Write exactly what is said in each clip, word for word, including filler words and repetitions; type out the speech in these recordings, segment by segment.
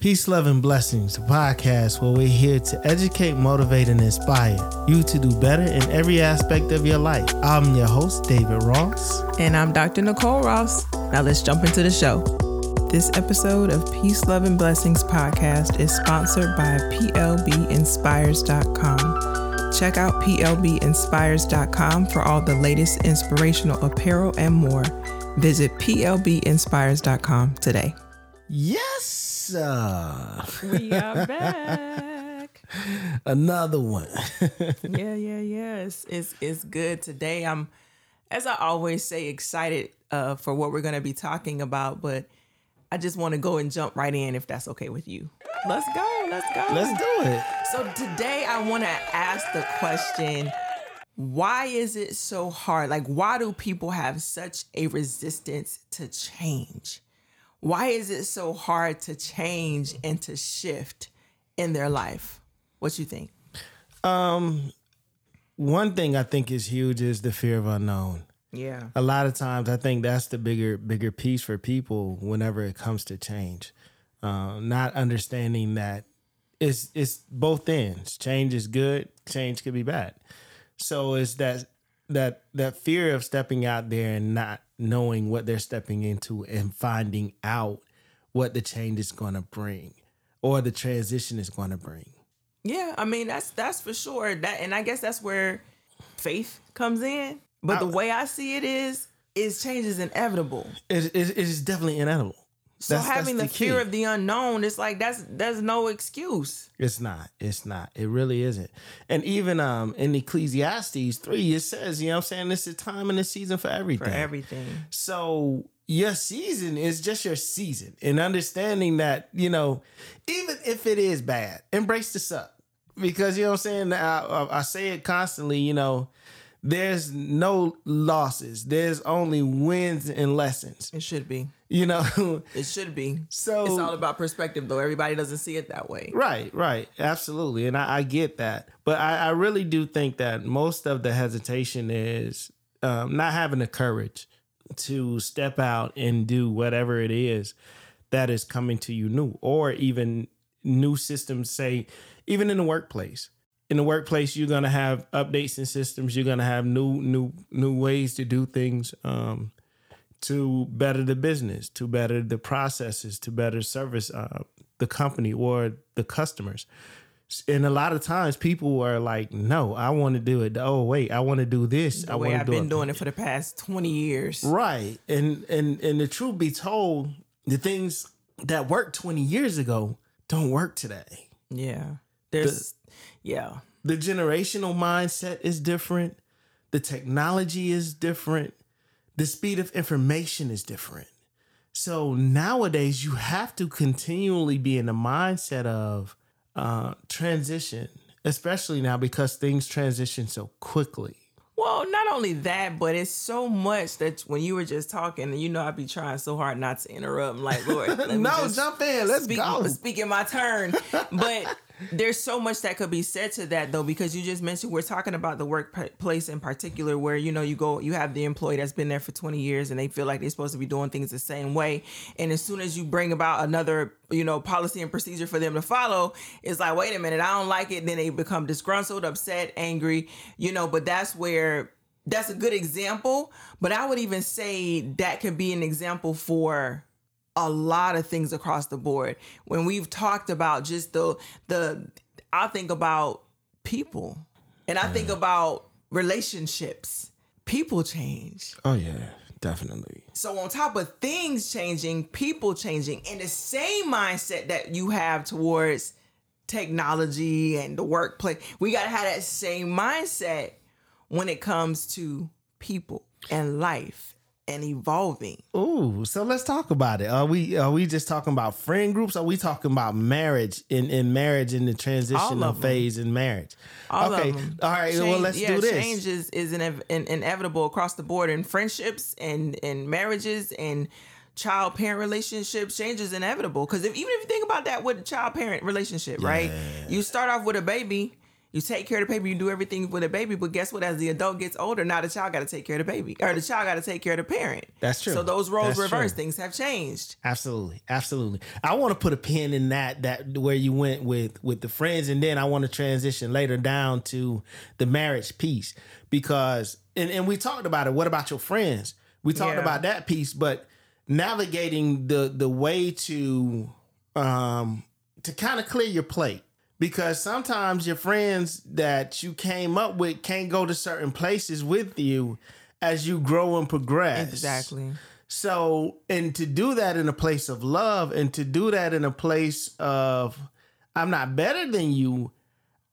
Peace, Love, and Blessings, the podcast where we're here to educate, motivate, and inspire you to do better in every aspect of your life. I'm your host, David Ross. And I'm Doctor Nicole Ross. Now let's jump into the show. This episode of Peace, Love, and Blessings podcast is sponsored by P L B inspires dot com. Check out P L B inspires dot com for all the latest inspirational apparel and more. Visit P L B inspires dot com today. Yes! Uh. We are back. Another one. yeah, yeah, yeah. It's, it's, it's good today. I'm, as I always say, excited uh, for what we're going to be talking about, but I just want to go and jump right in if that's okay with you. Let's go. Let's go. Let's do it. So today I want to ask the question, why is it so hard? Like, why do people have such a resistance to change? Why is it so hard to change and to shift in their life? What you think? Um, one thing I think is huge is the fear of unknown. Yeah. A lot of times I think that's the bigger, bigger piece for people whenever it comes to change. Uh, not understanding that It's it's both ends. Change is good. Change could be bad. So it's that that that fear of stepping out there and not knowing what they're stepping into and finding out what the change is going to bring or the transition is going to bring. Yeah, I mean that's that's for sure. That and I guess that's where faith comes in. But I, the way I see it is, is change is inevitable. It it, it is definitely inevitable. So that's, having that's the, the fear of the unknown, it's like that's that's no excuse. It's not. It's not. It really isn't. And even um in Ecclesiastes three, it says, you know what I'm saying, this is time and a season for everything. For everything. So your season is just your season. And understanding that, you know, even if it is bad, embrace the suck. Because, you know what I'm saying, I, I, I say it constantly, you know, there's no losses. There's only wins and lessons. It should be. You know, it should be. So it's all about perspective, though. Everybody doesn't see it that way. Right, right. Absolutely. And I, I get that. But I, I really do think that most of the hesitation is um, not having the courage to step out and do whatever it is that is coming to you new, or even new systems, say, even in the workplace. In the workplace, you're going to have updates and systems. You're going to have new, new, new ways to do things. Um, to better the business, to better the processes, to better service uh, the company or the customers. And a lot of times people are like, no, I want to do it. Oh, wait, I want to do this. The I way I've do been it. doing it for the past twenty years. Right. And, and, and the truth be told, the things that worked twenty years ago don't work today. Yeah. There's, the, yeah. The generational mindset is different. The technology is different. The speed of information is different. So nowadays, you have to continually be in the mindset of uh, transition, especially now because things transition so quickly. Well, not only that, but it's so much that when you were just talking, and you know, I'd be trying so hard not to interrupt. I'm like, Lord, let me no, jump in. Let's speak, go. Speak in my turn. But there's so much that could be said to that, though, because you just mentioned we're talking about the workplace in particular, where, you know, you go, you have the employee that's been there for twenty years and they feel like they're supposed to be doing things the same way. And as soon as you bring about another, you know, policy and procedure for them to follow, it's like, wait a minute, I don't like it. Then they become disgruntled, upset, angry, you know, but that's where that's a good example. But I would even say that could be an example for a lot of things across the board. When we've talked about just the, the, I think about people and I yeah. think about relationships, people change. Oh yeah. Definitely. So on top of things changing, people changing, and the same mindset that you have towards technology and the workplace, we got to have that same mindset when it comes to people and life and evolving. Ooh, so let's talk about it. Are we are we just talking about friend groups? Are we talking about marriage in, in marriage in the transitional phase in marriage? All okay. Of them. All right. Change, well, let's yeah, do this. Change is, is inev- in, inevitable across the board in friendships and in marriages and child parent relationships. Change is inevitable because if even if you think about that with the child parent relationship, yeah. right? You start off with a baby. You take care of the baby, you do everything for the baby, but guess what? As the adult gets older, now the child got to take care of the baby, or the child got to take care of the parent. That's true. So those roles reversed. Things have changed. Absolutely, absolutely. I want to put a pin in that that where you went with with the friends, and then I want to transition later down to the marriage piece because, and, and we talked about it. What about your friends? We talked yeah. about that piece, but navigating the the way to um to kind of clear your plate. Because sometimes your friends that you came up with can't go to certain places with you as you grow and progress. Exactly. So, and to do that in a place of love and to do that in a place of, I'm not better than you.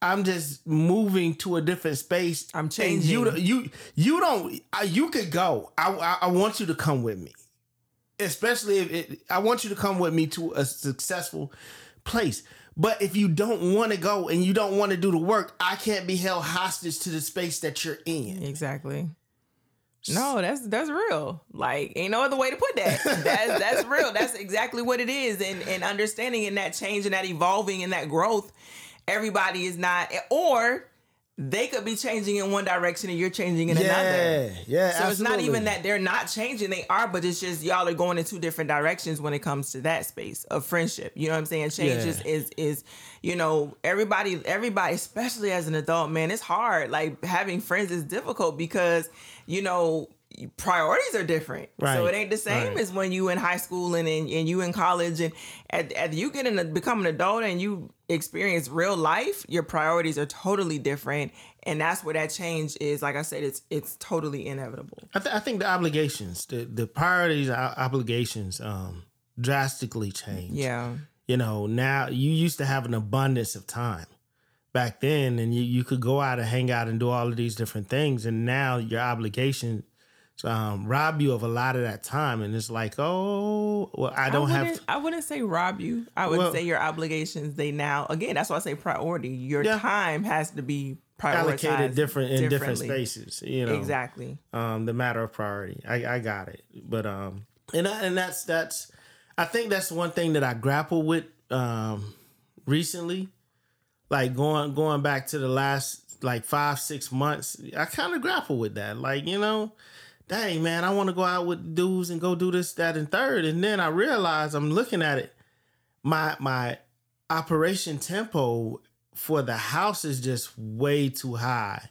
I'm just moving to a different space. I'm changing. You, you, you don't, you could go. I, I, I want you to come with me. Especially if it, I want you to come with me to a successful place. But if you don't want to go and you don't want to do the work, I can't be held hostage to the space that you're in. Exactly. No, that's that's real. Like, ain't no other way to put that. That's that's real. That's exactly what it is. And and understanding and that change and that evolving and that growth, everybody is not, or they could be changing in one direction and you're changing in yeah, another. Yeah, so absolutely. It's not even that they're not changing. They are, but it's just y'all are going in two different directions when it comes to that space of friendship. You know what I'm saying? Change yeah. is, is, is, you know, everybody, everybody, especially as an adult, man, it's hard. Like having friends is difficult because, you know, priorities are different. Right. So it ain't the same right. as when you in high school and, and, and you in college and at, at you get in a, become an adult and you experience real life, your priorities are totally different. And that's where that change is. Like I said, it's it's totally inevitable. I, th- I think the obligations, the, the priorities, obligations um, drastically change. Yeah. You know, now you used to have an abundance of time back then and you, you could go out and hang out and do all of these different things. And now your obligation Um, rob you of a lot of that time, and it's like, oh, well, I don't I have. To. I wouldn't say rob you. I would well, say your obligations. They now again. That's why I say priority. Your yeah. time has to be prioritized allocated different in different spaces. You know exactly. Um, the matter of priority. I, I got it, but um, and I, and that's that's. I think that's one thing that I grapple with um, recently, like going going back to the last like five six months. I kind of grapple with that, like you know. Dang, man, I want to go out with dudes and go do this, that, and third. And then I realize I'm looking at it. My my operation tempo for the house is just way too high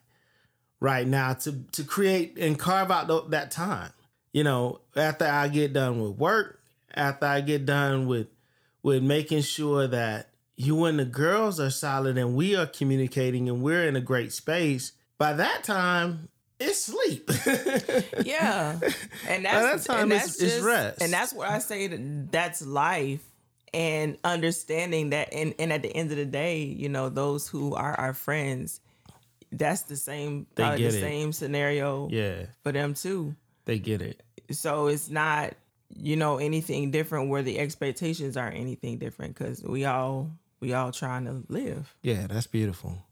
right now to, to create and carve out th- that time. You know, after I get done with work, after I get done with, with making sure that you and the girls are solid and we are communicating and we're in a great space, by that time... It's sleep. yeah. And that's, that time and that's is, just, is rest. And that's where I say that that's life and understanding that. And, and at the end of the day, you know, those who are our friends, that's the same, uh, the it. same scenario yeah. for them too. They get it. So it's not, you know, anything different where the expectations are anything different because we all, we all trying to live. Yeah, that's beautiful.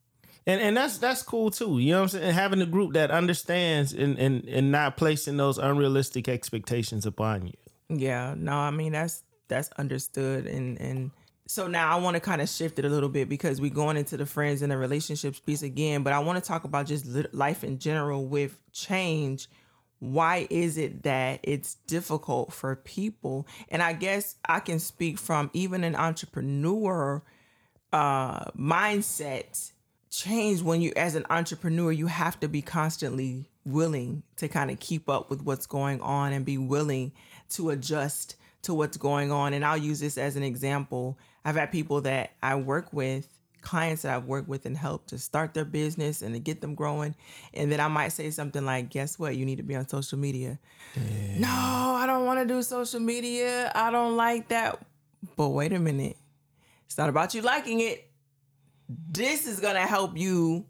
And and that's that's cool too. You know what I'm saying? Having a group that understands and, and, and not placing those unrealistic expectations upon you. Yeah. No, I mean that's that's understood and, and so now I want to kind of shift it a little bit because we're going into the friends and the relationships piece again, but I want to talk about just life in general with change. Why is it that it's difficult for people? And I guess I can speak from even an entrepreneur uh, mindset. Change when you, as an entrepreneur, you have to be constantly willing to kind of keep up with what's going on and be willing to adjust to what's going on. And I'll use this as an example. I've had people that I work with, clients that I've worked with and helped to start their business and to get them growing. And then I might say something like, guess what? You need to be on social media. Yeah. No, I don't want to do social media. I don't like that. But wait a minute. It's not about you liking it. This is going to help you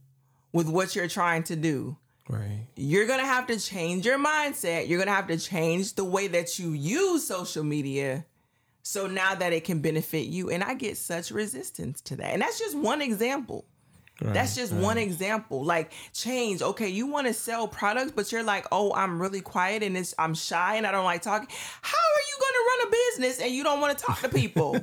with what you're trying to do. Right. You're going to have to change your mindset. You're going to have to change the way that you use social media. So now that it can benefit you. And I get such resistance to that. And that's just one example. Right, that's just right. one example. Like change. Okay. You want to sell products, but you're like, oh, I'm really quiet and it's, I'm shy and I don't like talking. How are you going to run a business and you don't want to talk to people?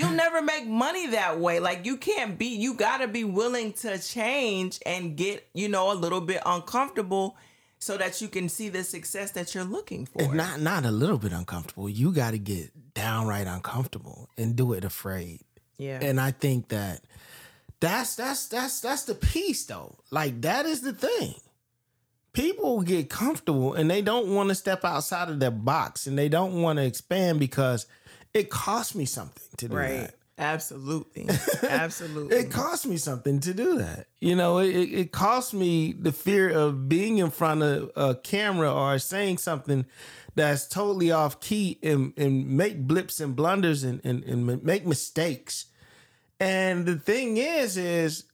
You'll never make money that way. Like, you can't be, you gotta be willing to change and get, you know, a little bit uncomfortable so that you can see the success that you're looking for. It's not, not a little bit uncomfortable. You gotta get downright uncomfortable and do it afraid. Yeah. And I think that that's, that's, that's, that's the piece though. Like, that is the thing. People get comfortable and they don't want to step outside of their box and they don't want to expand because it cost me something to do right. that. Absolutely. Absolutely. It cost me something to do that. You know, it, it cost me the fear of being in front of a camera or saying something that's totally off key and, and make blips and blunders and, and, and make mistakes. And the thing is, is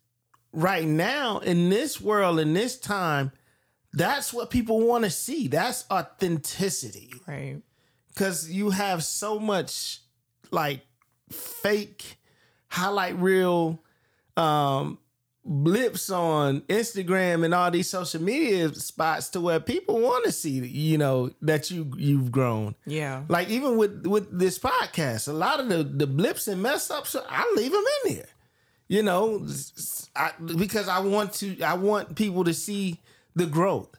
right now in this world, in this time, that's what people want to see. That's authenticity. Right. Because you have so much like fake highlight reel um, blips on Instagram and all these social media spots to where people want to see, you know, that you, you've grown. Yeah. Like even with, with this podcast, a lot of the, the blips and mess ups, I leave them in there, you know, I, because I want to, I want people to see the growth.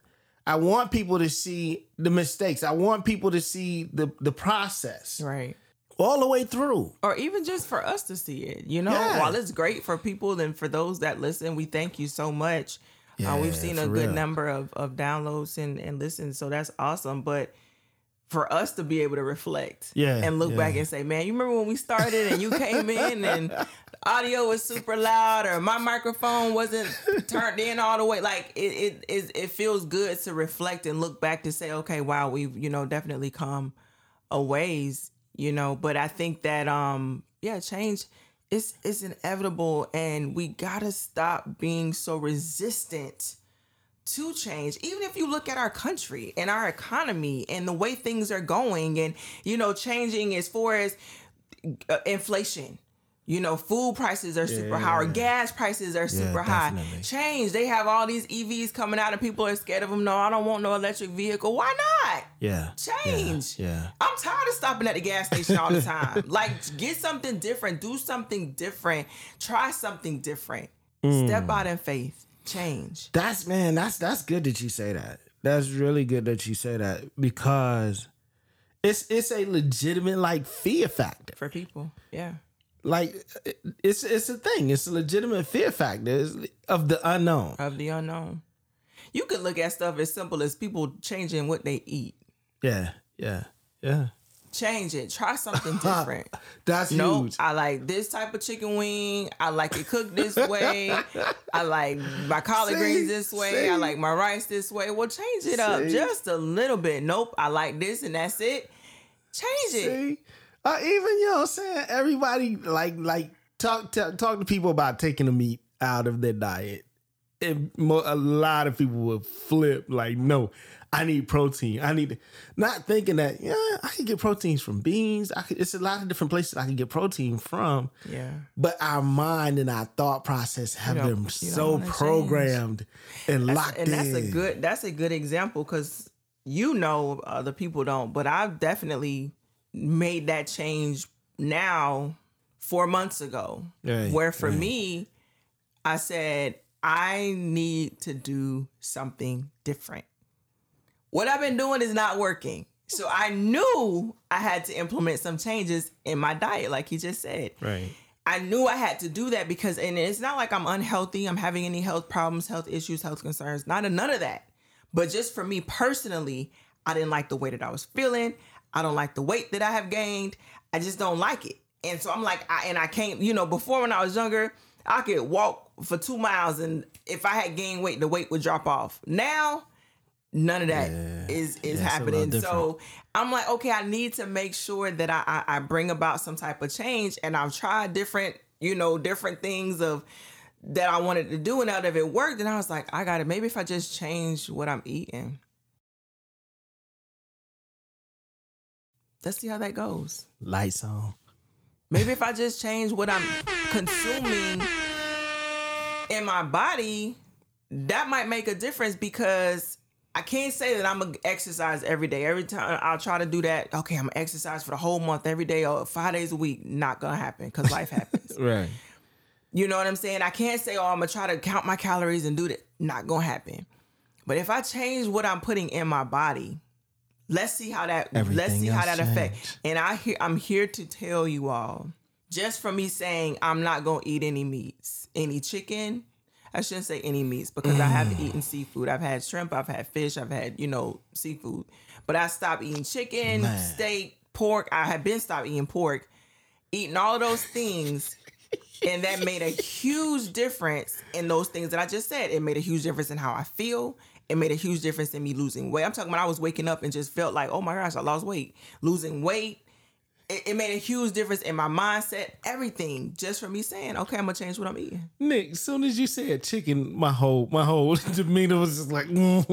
I want people to see the mistakes. I want people to see the, the process. Right. All the way through. Or even just for us to see it. You know, yeah. While it's great for people and for those that listen, we thank you so much. Yeah, uh, we've seen a good real. number of, of downloads and, and listens, so that's awesome. But for us to be able to reflect yeah, and look yeah. back and say, man, you remember when we started and you came in and the audio was super loud or my microphone wasn't turned in all the way. Like it, it, it feels good to reflect and look back to say, okay, wow, we've, you know, definitely come a ways, you know, but I think that, um, yeah, change is, is inevitable and we gotta stop being so resistant to change. Even if you look at our country and our economy and the way things are going and, you know, changing as far as uh, inflation, you know, food prices are yeah, super high or gas prices are yeah, super definitely. high. Change. They have all these E Vs coming out and people are scared of them. No, I don't want no electric vehicle. Why not? Yeah. Change. Yeah. yeah. I'm tired of stopping at the gas station all the time. Like, get something different. Do something different. Try something different. Mm. Step out in faith. Change. That's man, that's that's good that you say that. That's really good that you say that because it's it's a legitimate like fear factor for people. Yeah. Like it's it's a thing. It's a legitimate fear factor it's of the unknown. Of the unknown. You could look at stuff as simple as people changing what they eat. Yeah. Yeah. Yeah. Change it. Try something different. That's nope, huge. I like this type of chicken wing. I like it cooked this way. I like my collard see, greens this way. See. I like my rice this way. Well, change it see. up just a little bit. Nope. I like this and that's it. Change see? it. Uh, even, you know what I'm saying? Everybody like, like talk, t- talk to people about taking the meat out of their diet. It, mo- a lot of people will flip like, no, I need protein. I need to, not thinking that, yeah, I can get proteins from beans. I could, it's a lot of different places I can get protein from. Yeah. But our mind and our thought process have been so programmed change. and that's, locked and in. And that's a good, that's a good example because you know other people don't, but I've definitely made that change now four months ago. Right, where for right. me, I said, I need to do something different. What I've been doing is not working. So I knew I had to implement some changes in my diet, like you just said. Right. I knew I had to do that because, and it's not like I'm unhealthy, I'm having any health problems, health issues, health concerns, not a, none of that. But just for me personally, I didn't like the way that I was feeling. I don't like the weight that I have gained. I just don't like it. And so I'm like, I, and I can't, you know, before when I was younger, I could walk for two miles and if I had gained weight, the weight would drop off. Now, none of that yeah. is, is yeah, happening. So I'm like, okay, I need to make sure that I, I, I bring about some type of change. And I've tried different, you know, different things of that I wanted to do. And out of it worked. And I was like, I got it. Maybe if I just change what I'm eating. Let's see how that goes. Lights on. Maybe if I just change what I'm consuming in my body, that might make a difference because I can't say that I'm going to exercise every day. Every time I'll try to do that, okay, I'm going to exercise for the whole month every day or five days a week. Not going to happen because life happens. Right. You know what I'm saying? I can't say, oh, I'm going to try to count my calories and do that. Not going to happen. But if I change what I'm putting in my body, let's see how that Everything let's see how that changed. affects. And I hear, I'm here to tell you all, just from me saying I'm not going to eat any meats, any chicken, I shouldn't say any meats because mm. I have eaten seafood. I've had shrimp. I've had fish. I've had, you know, seafood. But I stopped eating chicken, Man. steak, pork. I had been stopped eating pork, eating all of those things. And that made a huge difference in those things that I just said. It made a huge difference in how I feel. It made a huge difference in me losing weight. I'm talking about I was waking up and just felt like, oh, my gosh, I lost weight. Losing weight. It made a huge difference in my mindset, everything, just for me saying, okay, I'm going to change what I'm eating. Nick, as soon as you said chicken, my whole my whole demeanor was just like, mm.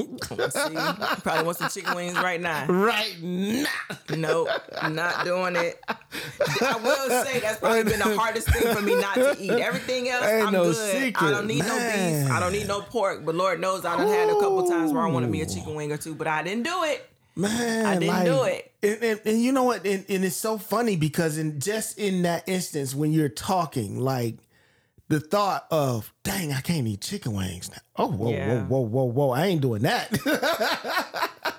See, probably want some chicken wings right now. Right now. Nope, not doing it. I will say that's probably been the hardest thing for me not to eat. Everything else, Ain't I'm no good. Secret, I don't need man. no beef. I don't need no pork, but Lord knows I done Ooh. had a couple times where I wanted me a chicken wing or two, but I didn't do it. Man, I didn't like, do it. And, and, and you know what? And, and it's so funny because in just in that instance, when you're talking, like the thought of, dang, I can't eat chicken wings now. Oh, whoa, yeah. whoa, whoa, whoa, whoa. I ain't doing that. that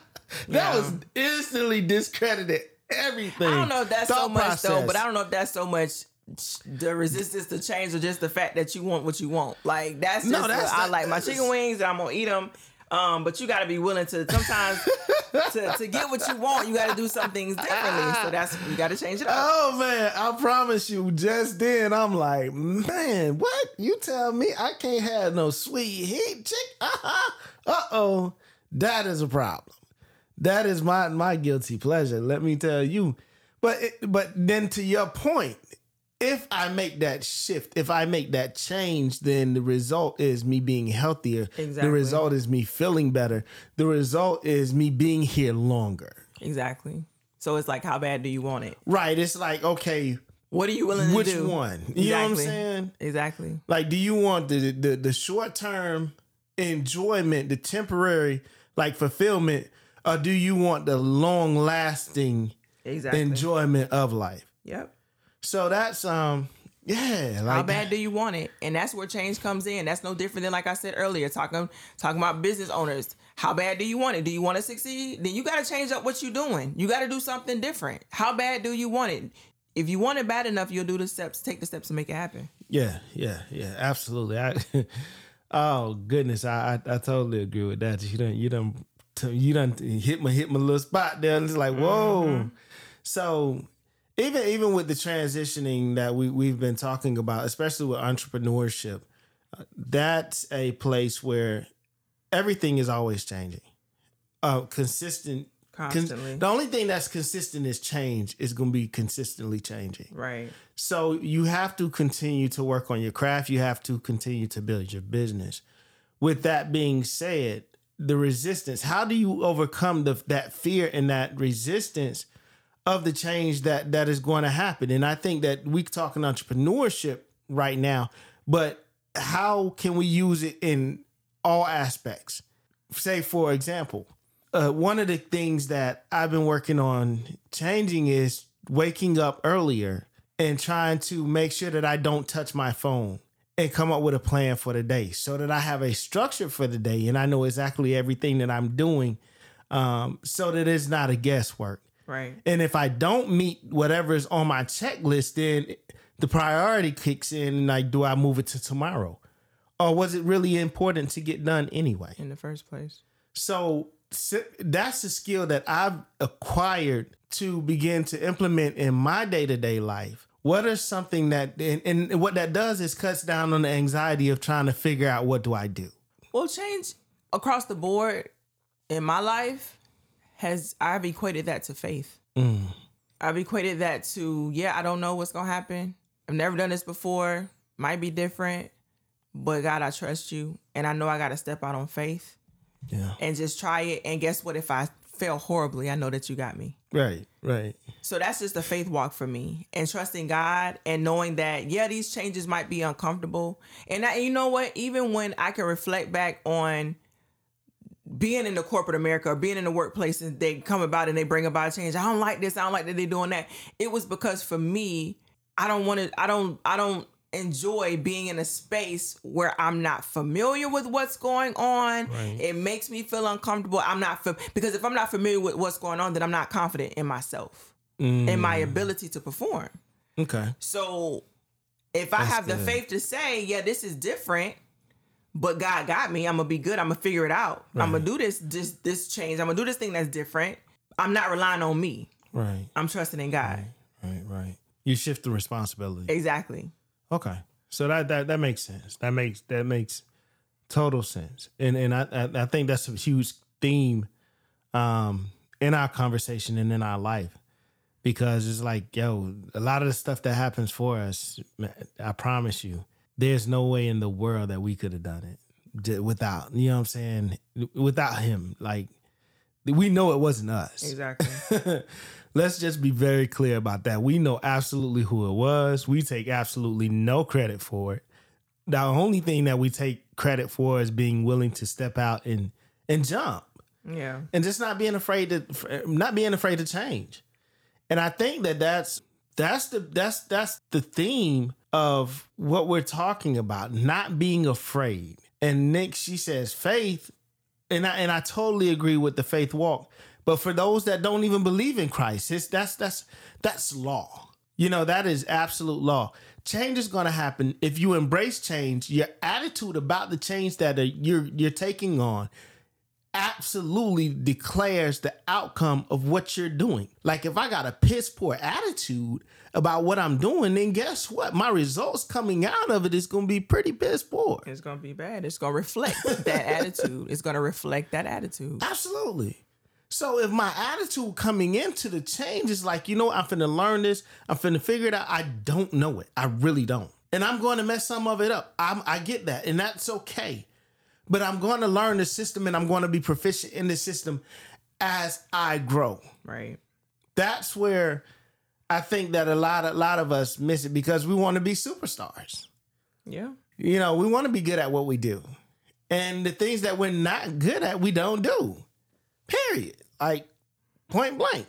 yeah. was instantly discredited everything. I don't know if that's thought so much process. though, but I don't know if that's so much the resistance to change or just the fact that you want what you want. Like that's just no, that's what not, I like. My chicken is... wings, and I'm going to eat them. Um, but you got to be willing to sometimes to, to get what you want. You got to do some things differently. So that's you got to change it up. Oh man, I promise you. Just then, I'm like, man, what you tell me? I can't have no sweet heat chick. Uh-huh. Uh oh, that is a problem. That is my my guilty pleasure. Let me tell you. But it, but then to your point, if I make that shift, if I make that change, then the result is me being healthier. Exactly. The result is me feeling better. The result is me being here longer. Exactly. So it's like, how bad do you want it? Right. It's like, okay, what are you willing to do? Which one? You exactly. know what I'm saying? Exactly. Like, do you want the the, the short term enjoyment, the temporary like fulfillment, or do you want the long lasting exactly. enjoyment of life? Yep. So that's, um, yeah. Like how bad that. do you want it? And that's where change comes in. That's no different than, like I said earlier, talking talking about business owners. How bad do you want it? Do you want to succeed? Then you got to change up what you're doing. You got to do something different. How bad do you want it? If you want it bad enough, you'll do the steps, take the steps to make it happen. Yeah, yeah, yeah, absolutely. I, oh, goodness. I, I I totally agree with that. You done, you done, you done hit my, hit my little spot there. It's like, whoa. Mm-hmm. So... Even even with the transitioning that we, we've been talking about, especially with entrepreneurship, that's a place where everything is always changing. Uh, consistent. Constantly. Con- the only thing that's consistent is change is going to be consistently changing. Right. So you have to continue to work on your craft. You have to continue to build your business. With that being said, the resistance, how do you overcome the that fear and that resistance of the change that that is going to happen? And I think that we're talking entrepreneurship right now, but how can we use it in all aspects? Say, for example, uh, one of the things that I've been working on changing is waking up earlier and trying to make sure that I don't touch my phone and come up with a plan for the day so that I have a structure for the day and I know exactly everything that I'm doing um, so that it's not a guesswork. Right. And if I don't meet whatever is on my checklist, then the priority kicks in and like, do I move it to tomorrow? Or was it really important to get done anyway? In the first place. So that's a skill that I've acquired to begin to implement in my day-to-day life. What is something that, and, and what that does is cuts down on the anxiety of trying to figure out what do I do? Well, change across the board in my life. Has I've equated that to faith. Mm. I've equated that to, yeah, I don't know what's going to happen. I've never done this before. Might be different. But God, I trust you. And I know I got to step out on faith. Yeah. And just try it. And guess what? If I fail horribly, I know that you got me. Right, right. So that's just a faith walk for me. And trusting God and knowing that, yeah, these changes might be uncomfortable. And I, you know what? Even when I can reflect back on being in the corporate America or being in the workplace and they come about and they bring about change. I don't like this. I don't like that they're doing that. It was because for me, I don't want to, I don't, I don't enjoy being in a space where I'm not familiar with what's going on. Right. It makes me feel uncomfortable. I'm not, fam- because if I'm not familiar with what's going on, then I'm not confident in myself mm. and my ability to perform. Okay. So if That's I have good. the faith to say, yeah, this is different, but God got me. I'm going to be good. I'm going to figure it out. Right. I'm going to do this, this, this change. I'm going to do this thing that's different. I'm not relying on me. Right. I'm trusting in God. Right, right. right. You shift the responsibility. Exactly. Okay. So that, that, that makes sense. That makes, that makes total sense. And, and I, I, I think that's a huge theme, um, in our conversation and in our life, because it's like, yo, a lot of the stuff that happens for us, I promise you, there's no way in the world that we could have done it without, you know what I'm saying? Without him. Like, we know it wasn't us. Exactly. Let's just be very clear about that. We know absolutely who it was. We take absolutely no credit for it. The only thing that we take credit for is being willing to step out and, and jump. Yeah. And just not being afraid to, not being afraid to change. And I think that that's, that's the, that's, that's the theme of what we're talking about, not being afraid. And Nick, she says faith, and I and I totally agree with the faith walk. But for those that don't even believe in Christ, it's, that's that's that's law. You know, that is absolute law. Change is going to happen if you embrace change. Your attitude about the change that you're you're taking on absolutely declares the outcome of what you're doing. Like, if I got a piss poor attitude about what I'm doing, then guess what? My results coming out of it is going to be pretty piss poor. It's going to be bad. It's going to reflect that attitude. It's going to reflect that attitude. Absolutely. So if my attitude coming into the change is like, you know, I'm finna learn this, I'm finna figure it out. I don't know it. I really don't. And I'm going to mess some of it up. I'm, I get that. And that's okay. But I'm going to learn the system and I'm going to be proficient in the system as I grow. Right. That's where I think that a lot, a lot of us miss it, because we want to be superstars. Yeah. You know, we want to be good at what we do. And the things that we're not good at, we don't do. Period. Like, point blank.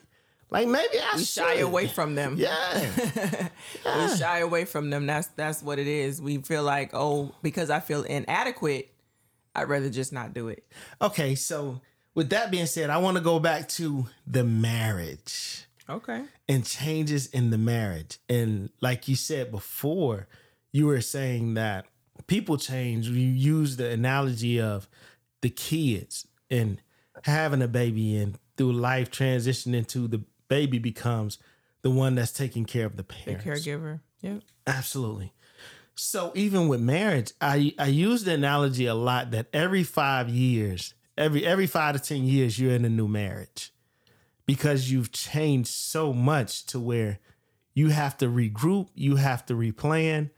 Like, maybe I we should. shy away from them. Yeah. yeah. We shy away from them. That's, that's what it is. We feel like, oh, because I feel inadequate, I'd rather just not do it. Okay, so with that being said, I want to go back to the marriage. Okay. And changes in the marriage. And like you said before, you were saying that people change. You use the analogy of the kids and having a baby, and through life transitioning to the baby becomes the one that's taking care of the parents. The caregiver. Yeah. Absolutely. So even with marriage, I, I use the analogy a lot that every five years, every every five to ten years, you're in a new marriage, because you've changed so much to where you have to regroup, you have to replan.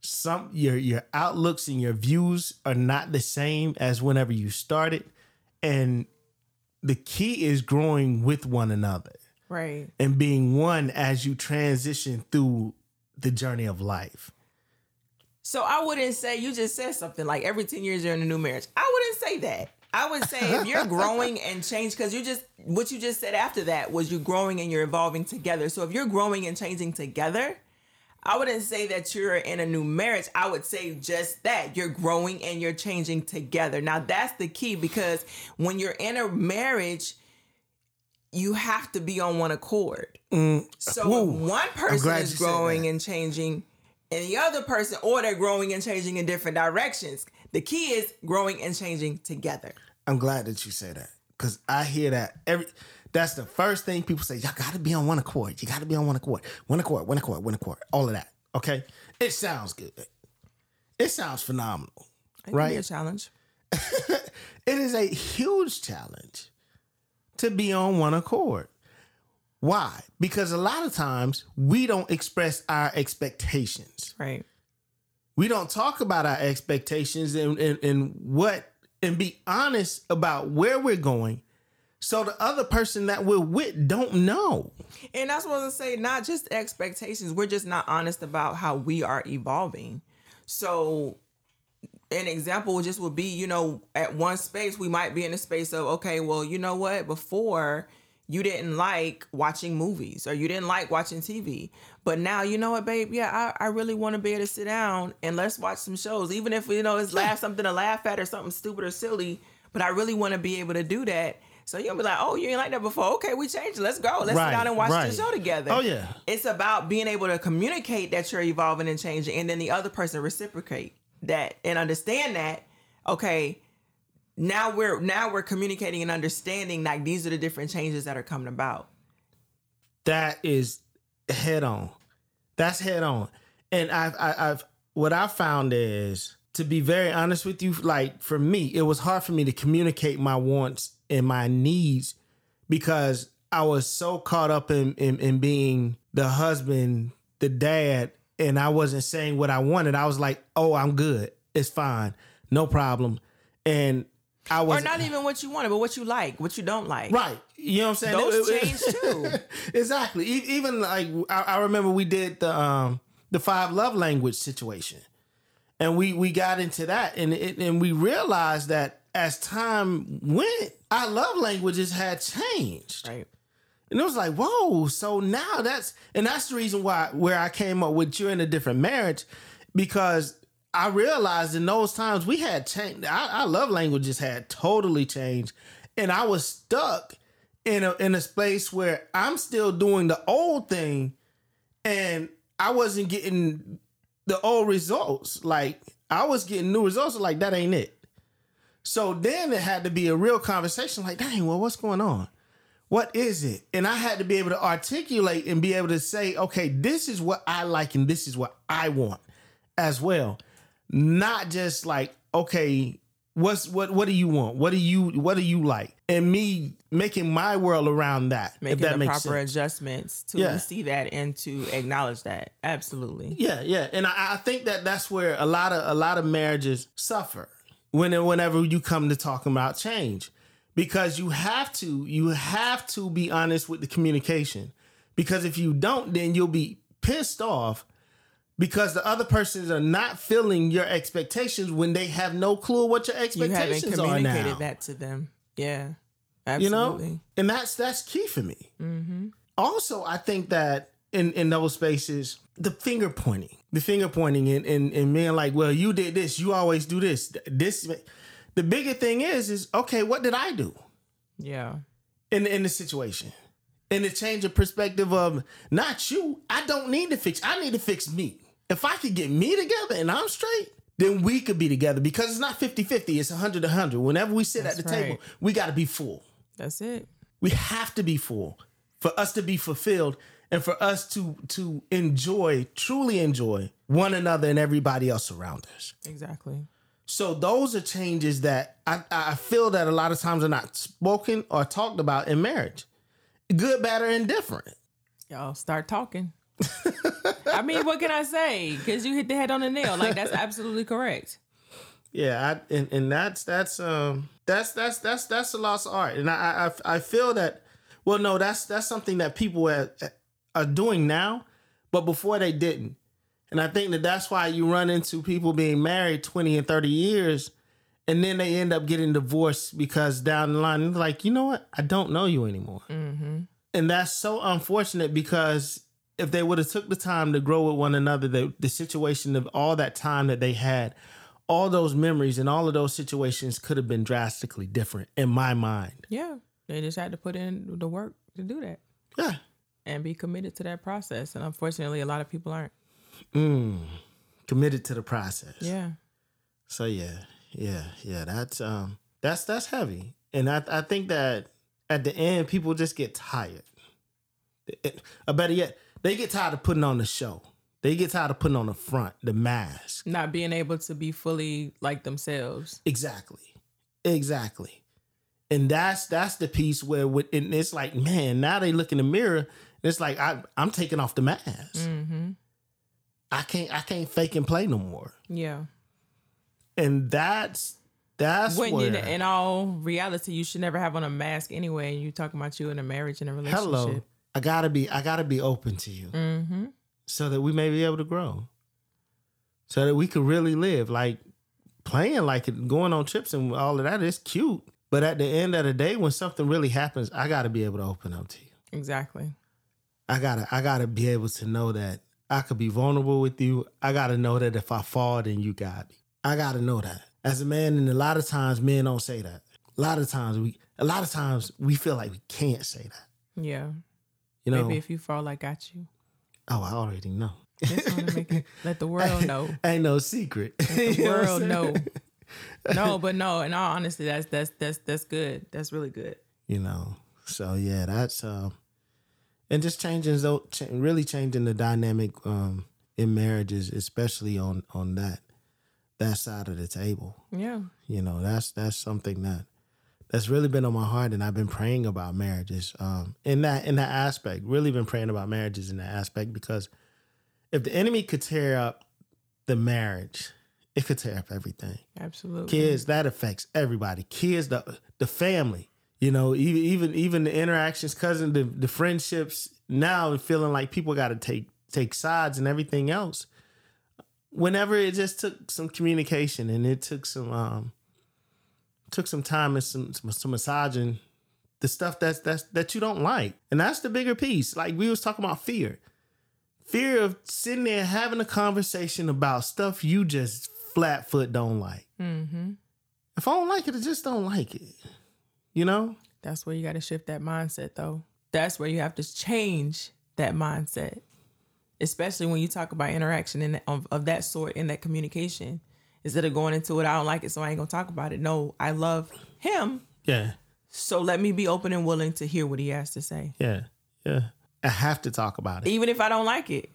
Some your your outlooks and your views are not the same as whenever you started, and the key is growing with one another, right? And being one as you transition through the journey of life. So I wouldn't say, you just said something like every ten years you're in a new marriage. I wouldn't say that. I would say if you're growing and change, because you just, what you just said after that was you're growing and you're evolving together. So if you're growing and changing together, I wouldn't say that you're in a new marriage. I would say just that you're growing and you're changing together. Now that's the key, because when you're in a marriage, you have to be on one accord. Mm. So Ooh. if one person is growing and changing, and the other person, or they're growing and changing in different directions. The key is growing and changing together. I'm glad that you say that, because I hear that every. That's the first thing people say. Y'all got to be on one accord. You got to be on one accord. One accord. One accord. One accord. All of that. Okay. It sounds good. It sounds phenomenal. It right? Can be a challenge. It is a huge challenge to be on one accord. Why? Because a lot of times we don't express our expectations. Right. We don't talk about our expectations and, and, and what and be honest about where we're going. So the other person that we're with don't know. And that's what I was going to say, not just expectations. We're just not honest about how we are evolving. So an example just would be, you know, at one space, we might be in a space of, okay, well, you know what? Before, you didn't like watching movies or you didn't like watching T V. But now, you know what, babe? Yeah, I, I really want to be able to sit down and let's watch some shows. Even if, you know, it's laugh, something to laugh at or something stupid or silly. But I really want to be able to do that. So you'll be like, oh, you ain't like that before. Okay, we changed it. Let's go. Let's right, sit down and watch right. the show together. Oh, yeah. It's about being able to communicate that you're evolving and changing. And then the other person reciprocate that and understand that, okay, Now we're now we're communicating and understanding like these are the different changes that are coming about. That is head on. That's head on. And I've I, I've what I found is, to be very honest with you, like for me, it was hard for me to communicate my wants and my needs because I was so caught up in in, in being the husband, the dad, and I wasn't saying what I wanted. I was like, oh, I'm good. It's fine. No problem. And I was, or not even what you wanted, but what you like, what you don't like. Right. You know what I'm saying? Those it, it, change it, too. Exactly. Even like, I, I remember we did the um, the five love language situation. And we, we got into that. And, it, and we realized that as time went, our love languages had changed. Right. And it was like, whoa. So now that's, and that's the reason why, where I came up with you're in a different marriage, because I realized in those times we had changed. Our love languages had totally changed. And I was stuck in a, in a space where I'm still doing the old thing and I wasn't getting the old results. Like I was getting new results. Like that ain't it. So then it had to be a real conversation like, dang, well, what's going on? What is it? And I had to be able to articulate and be able to say, okay, this is what I like and this is what I want as well. Not just like, okay, what's what? What do you want? What do you What do you like? And me making my world around that, making if that the makes proper sense. Adjustments to yeah. see that and to acknowledge that. Absolutely. Yeah, yeah. And I, I think that that's where a lot of a lot of marriages suffer when and whenever you come to talking about change, because you have to you have to be honest with the communication, because if you don't, then you'll be pissed off. Because the other persons are not filling your expectations when they have no clue what your expectations are now. You haven't communicated that to them. Yeah, absolutely. You know? And that's that's key for me. Mm-hmm. Also, I think that in, in those spaces, the finger pointing, the finger pointing and, and, and being like, well, you did this. You always do this. This. The bigger thing is, is, okay, what did I do? Yeah. In the, in the situation. And the change of perspective of not you. I don't need to fix. I need to fix me. If I could get me together and I'm straight, then we could be together, because it's not fifty-fifty. It's one hundred to one hundred. Whenever we sit That's at the right. table, we got to be full. That's it. We have to be full for us to be fulfilled and for us to to enjoy, truly enjoy one another and everybody else around us. Exactly. So those are changes that I, I feel that a lot of times are not spoken or talked about in marriage. Good, bad, or indifferent. Y'all start talking. I mean, what can I say? Because you hit the head on the nail. Like, that's absolutely correct. Yeah, I, and and that's that's um that's that's that's that's a lost art, and I I I feel that. Well, no, that's that's something that people are, are doing now, but before they didn't, and I think that that's why you run into people being married twenty and thirty years, and then they end up getting divorced because down the line, like, you know what? I don't know you anymore. Mm-hmm. And that's so unfortunate, because if they would have took the time to grow with one another, the, the situation of all that time that they had, all those memories and all of those situations could have been drastically different in my mind. Yeah. They just had to put in the work to do that. Yeah. And be committed to that process. And unfortunately, a lot of people aren't. Mm. Committed to the process. Yeah. So, yeah. Yeah, yeah, that's um, that's that's heavy, and I I think that at the end people just get tired. It, or better yet, they get tired of putting on the show. They get tired of putting on the front, the mask, not being able to be fully like themselves. Exactly, exactly, and that's that's the piece where with, and it's like, man, now they look in the mirror. And it's like I I'm taking off the mask. Mm-hmm. I can't I can't fake and play no more. Yeah. And that's that's when where, you, in all reality, you should never have on a mask anyway. And you talking about you in a marriage and a relationship. Hello, I gotta be I gotta be open to you, mm-hmm. so that we may be able to grow, so that we can really live. Like playing like it, going on trips and all of that is cute. But at the end of the day, when something really happens, I got to be able to open up to you. Exactly. I gotta, I gotta be able to know that I could be vulnerable with you. I gotta know that if I fall, then you got me. I gotta know that as a man. And a lot of times, men don't say that. A lot of times, we, a lot of times, we feel like we can't say that. Yeah. You know, maybe if you fall, I got you. Oh, I already know. Just want to make it, let the world know. Ain't no secret. Let the you world know, know. No, but no. In all honesty, that's that's that's that's good. That's really good. You know. So yeah, that's um. Uh, And just changing, really changing the dynamic um, in marriages, especially on, on that that side of the table. Yeah, you know, that's that's something that that's really been on my heart, and I've been praying about marriages um, in that in that aspect. Really been praying about marriages in that aspect because if the enemy could tear up the marriage, it could tear up everything. Absolutely, kids, that affects everybody. Kids, the the family. You know, even even even the interactions, cousin, the, the friendships now feeling like people got to take take sides and everything else. Whenever it just took some communication and it took some um, took some time and some some, some massaging the stuff that's that's that you don't like. And that's the bigger piece. Like we was talking about fear, fear of sitting there having a conversation about stuff you just flat foot don't like. Mm-hmm. If I don't like it, I just don't like it. You know, that's where you got to shift that mindset, though. That's where you have to change that mindset, especially when you talk about interaction and of, of that sort in that communication. Instead of going into it, I don't like it, so I ain't going to talk about it. No, I love him. Yeah. So let me be open and willing to hear what he has to say. Yeah. Yeah. I have to talk about it. Even if I don't like it.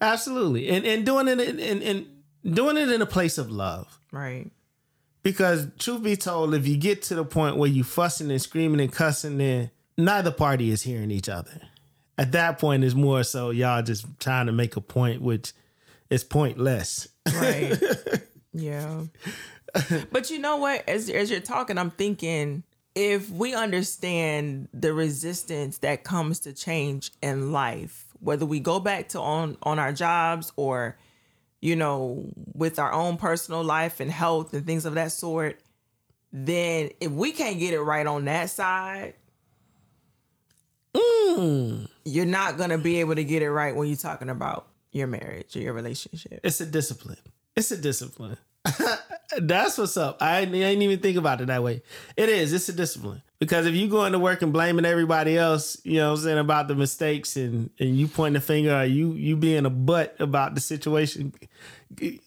Absolutely. And and doing it in, in, in doing it in a place of love. Right. Because truth be told, if you get to the point where you fussing and screaming and cussing, then neither party is hearing each other. At that point, it's more so y'all just trying to make a point, which is pointless. Right. Yeah. But you know what? As as you're talking, I'm thinking if we understand the resistance that comes to change in life, whether we go back to on, on our jobs or you know, with our own personal life and health and things of that sort, then if we can't get it right on that side, mm. you're not going to be able to get it right when you're talking about your marriage or your relationship. It's a discipline. It's a discipline. That's what's up. I, I didn't even think about it that way. It is. It's a discipline. Because if you go into work and blaming everybody else, you know what I'm saying, about the mistakes and, and you pointing the finger or you you being a butt about the situation, yeah,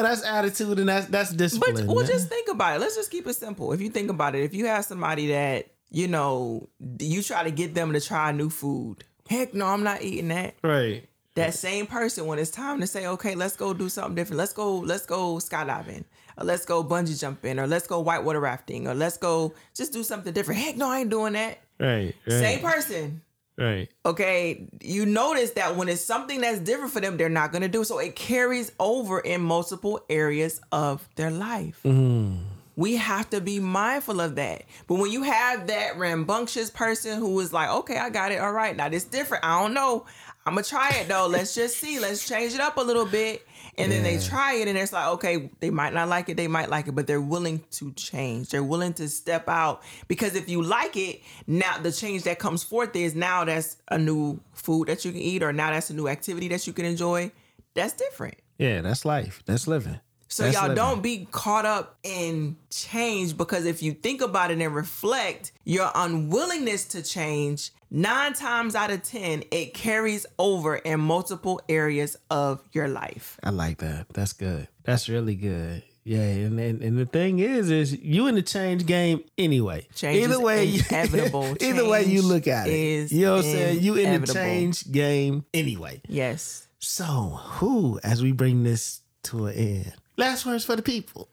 that's attitude and that's, that's discipline. But well, just think about it. Let's just keep it simple. If you think about it, if you have somebody that, you know, you try to get them to try new food. Heck no, I'm not eating that. Right. That same person, when it's time to say, okay, let's go do something different. Let's go, let's go skydiving. Or let's go bungee jumping, or let's go whitewater rafting, or let's go just do something different. Heck no, I ain't doing that. Right, right. Same person. Right. Okay. You notice that when it's something that's different for them, they're not going to do. So it carries over in multiple areas of their life. Mm. We have to be mindful of that. But when you have that rambunctious person who is like, okay, I got it. All right. Now this different. I don't know. I'm going to try it though. Let's just see. Let's change it up a little bit. And yeah. then they try it and it's like, okay, they might not like it. They might like it, but they're willing to change. They're willing to step out because if you like it, now the change that comes forth is now that's a new food that you can eat or now that's a new activity that you can enjoy. That's different. Yeah, that's life. That's living. So that's y'all living. Don't be caught up in change because if you think about it and reflect your unwillingness to change, nine times out of ten, it carries over in multiple areas of your life. I like that. That's good. That's really good. Yeah, and and, and the thing is, is you in the change game anyway. Change either way, is inevitable. Either change way you look at it. You know what I'm saying? You in the change game anyway. Yes. So, who, as we bring this to an end, last words for the people.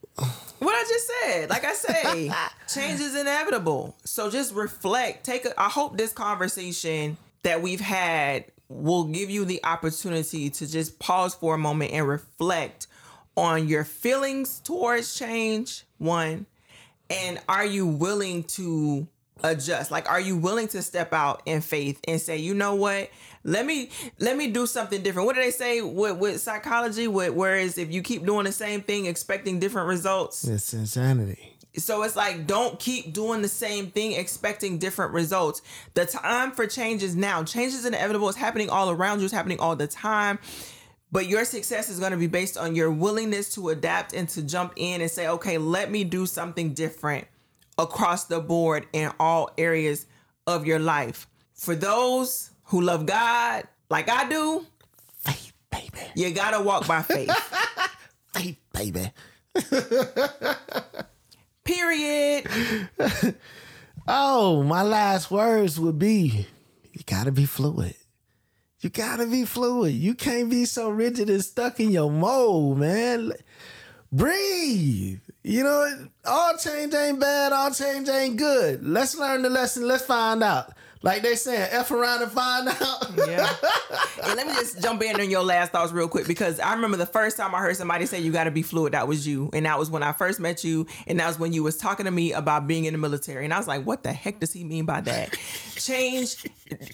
What I just said, like I say, change is inevitable. So just reflect. Take. A, I hope this conversation that we've had will give you the opportunity to just pause for a moment and reflect on your feelings towards change. One, and are you willing to adjust? Like, are you willing to step out in faith and say, you know what, let me let me do something different? What do they say with, with psychology? With, whereas if you keep doing the same thing, expecting different results, it's insanity. So it's like, don't keep doing the same thing, expecting different results. The time for change is now. Change is inevitable. It's happening all around you. It's happening all the time. But your success is going to be based on your willingness to adapt and to jump in and say, okay, let me do something different across the board in all areas of your life. For those who love God, like I do, faith, baby. You got to walk by faith. Faith, baby. Period. Oh, my last words would be, you got to be fluid. You got to be fluid. You can't be so rigid and stuck in your mold, man. Breathe. You know, all change ain't bad. All change ain't good. Let's learn the lesson. Let's find out. Like they saying, F around and find out. Yeah. And let me just jump in on your last thoughts real quick, because I remember the first time I heard somebody say you got to be fluid, that was you. And that was when I first met you. And that was when you was talking to me about being in the military. And I was like, what the heck does he mean by that? Change,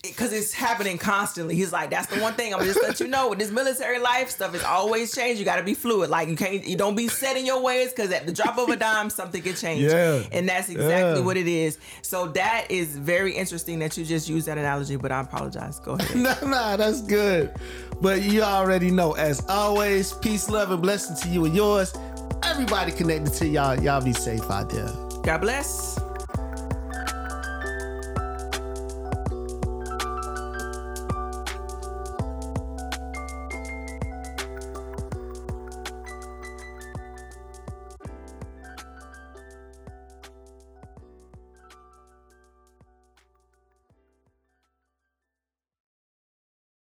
because it's happening constantly. He's like, that's the one thing I'm just let you know, with this military life stuff, is always change. You got to be fluid. Like, you can't, you don't be set in your ways, because at the drop of a dime, something can change. Yeah. And that's exactly yeah. what it is. So that is very interesting that you You just use that analogy, but I apologize. Go ahead. no, no, that's good. But you already know, as always, peace, love, and blessing to you and yours. Everybody connected to y'all. Y'all be safe out there. God bless.